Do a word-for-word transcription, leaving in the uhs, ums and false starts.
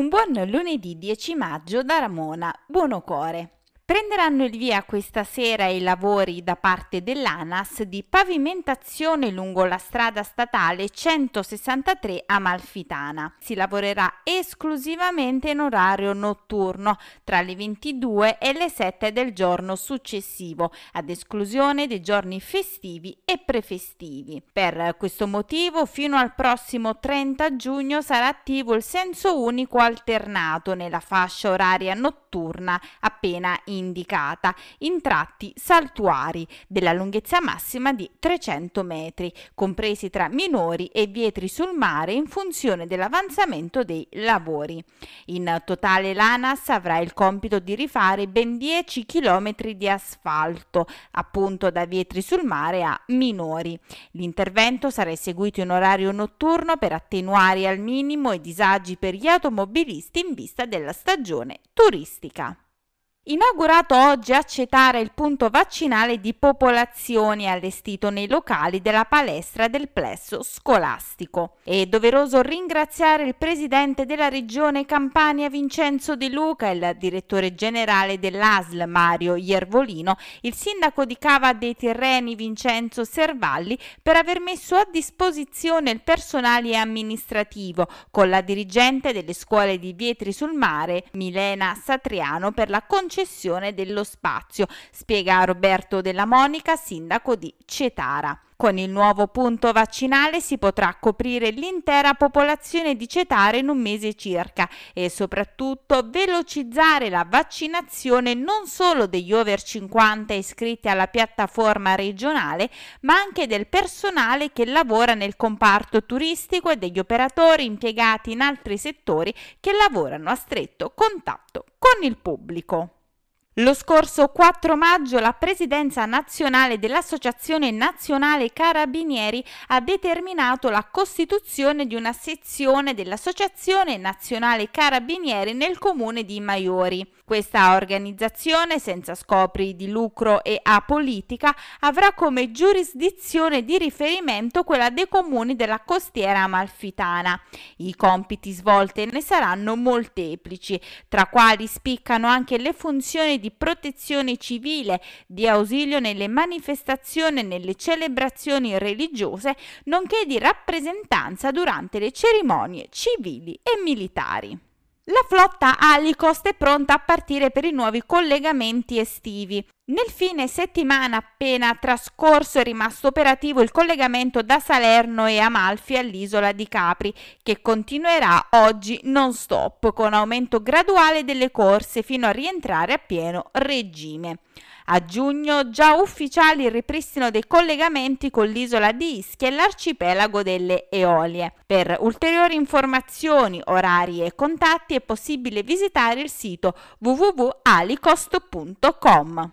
Un buon lunedì dieci maggio da Ramona Buonocore. Prenderanno il via questa sera i lavori da parte dell'ANAS di pavimentazione lungo la strada statale centosessantatré Amalfitana. Si lavorerà esclusivamente in orario notturno tra le ventidue e le sette del giorno successivo, ad esclusione dei giorni festivi e prefestivi. Per questo motivo fino al prossimo trenta giugno sarà attivo il senso unico alternato nella fascia oraria notturna appena in indicata in tratti saltuari della lunghezza massima di trecento metri, compresi tra minori e vietri sul mare in funzione dell'avanzamento dei lavori. In totale l'ANAS avrà il compito di rifare ben dieci chilometri di asfalto, appunto da vietri sul mare a minori. L'intervento sarà eseguito in orario notturno per attenuare al minimo i disagi per gli automobilisti in vista della stagione turistica. Inaugurato oggi a Cetara il punto vaccinale di popolazioni allestito nei locali della palestra del plesso scolastico. È doveroso ringraziare il presidente della regione Campania Vincenzo De Luca, il direttore generale dell'A S L Mario Iervolino, il sindaco di Cava dei Tirreni Vincenzo Servalli per aver messo a disposizione il personale amministrativo con la dirigente delle scuole di Vietri sul Mare Milena Satriano per la concessione dello spazio, spiega Roberto Della Monica, sindaco di Cetara. Con il nuovo punto vaccinale si potrà coprire l'intera popolazione di Cetara in un mese circa e soprattutto velocizzare la vaccinazione non solo degli over cinquanta iscritti alla piattaforma regionale, ma anche del personale che lavora nel comparto turistico e degli operatori impiegati in altri settori che lavorano a stretto contatto con il pubblico. Lo scorso quattro maggio la presidenza nazionale dell'Associazione Nazionale Carabinieri ha determinato la costituzione di una sezione dell'Associazione Nazionale Carabinieri nel comune di Maiori. Questa organizzazione, senza scopi di lucro e apolitica, avrà come giurisdizione di riferimento quella dei comuni della costiera amalfitana. I compiti svolti ne saranno molteplici, tra quali spiccano anche le funzioni di protezione civile, di ausilio nelle manifestazioni e nelle celebrazioni religiose, nonché di rappresentanza durante le cerimonie civili e militari. La flotta Alicost è pronta a partire per i nuovi collegamenti estivi. Nel fine settimana appena trascorso è rimasto operativo il collegamento da Salerno e Amalfi all'isola di Capri, che continuerà oggi non stop con aumento graduale delle corse fino a rientrare a pieno regime. A giugno già ufficiali il ripristino dei collegamenti con l'isola di Ischia e l'arcipelago delle Eolie. Per ulteriori informazioni, orari e contatti è possibile visitare il sito w w w punto alicost punto com.